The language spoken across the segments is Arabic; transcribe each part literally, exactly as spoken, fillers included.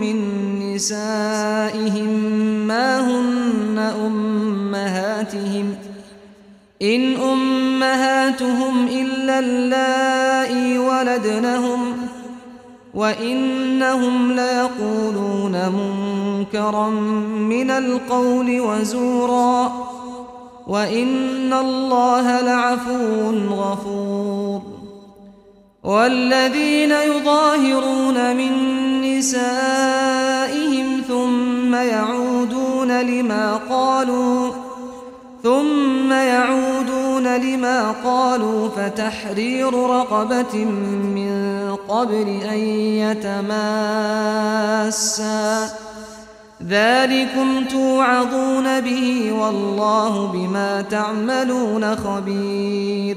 من نسائهم ما هن أمهاتهم إن أمهاتهم إلا اللائي ولدنهم وإنهم ليقولون منكرا من القول وزورا وإن الله لعفو غفور والذين يظاهرون من نسائهم ثم يعودون لما قالوا ثم يعودون لما قالوا فتحرير رقبة من قبل أن يتماسا ذلكم توعظون به والله بما تعملون خبير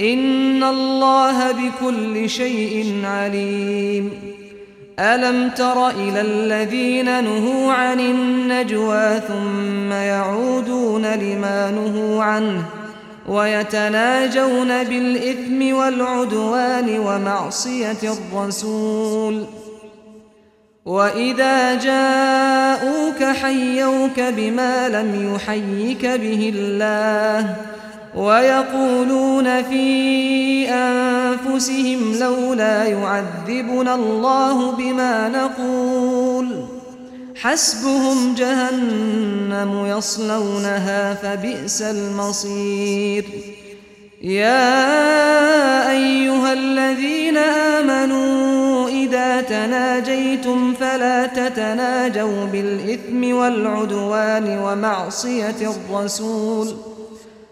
إن الله بكل شيء عليم ألم تر إلى الذين نهوا عن النجوى ثم يعودون لما نهوا عنه ويتناجون بالإثم والعدوان ومعصية الرسول وإذا جاءوك حيوك بما لم يحيك به الله ويقولون في أنفسهم لولا يعذبنا الله بما نقول حسبهم جهنم يصلونها فبئس المصير يا أيها الذين آمنوا إذا تناجيتم فلا تتناجوا بالإثم والعدوان ومعصية الرسول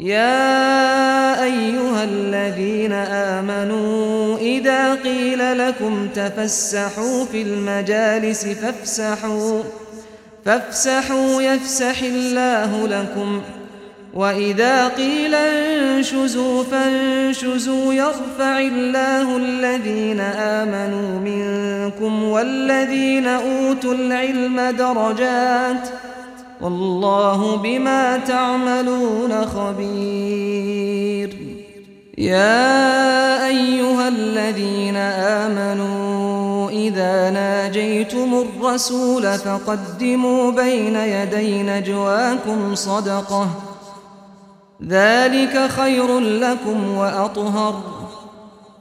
يا أيها الذين آمنوا إذا قيل لكم تفسحوا في المجالس فافسحوا فافسحوا يفسح الله لكم وإذا قيل انشزوا فانشزوا يرفع الله الذين آمنوا منكم والذين أوتوا العلم درجات والله بما تعملون خبير. يا أيها الذين آمنوا إذا ناجيتم الرسول فقدموا بين يدي نجواكم صدقة ذلك خير لكم وأطهر،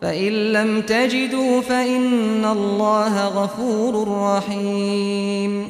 فإن لم تجدوا فإن الله غفور رحيم.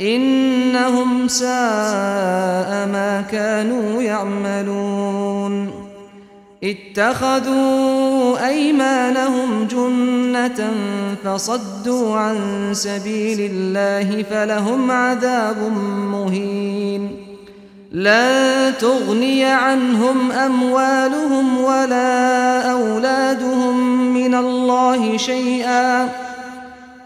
إنهم ساء ما كانوا يعملون. اتخذوا أيمانهم جنة فصدوا عن سبيل الله فلهم عذاب مهين. لا تغني عنهم أموالهم ولا أولادهم من الله شيئا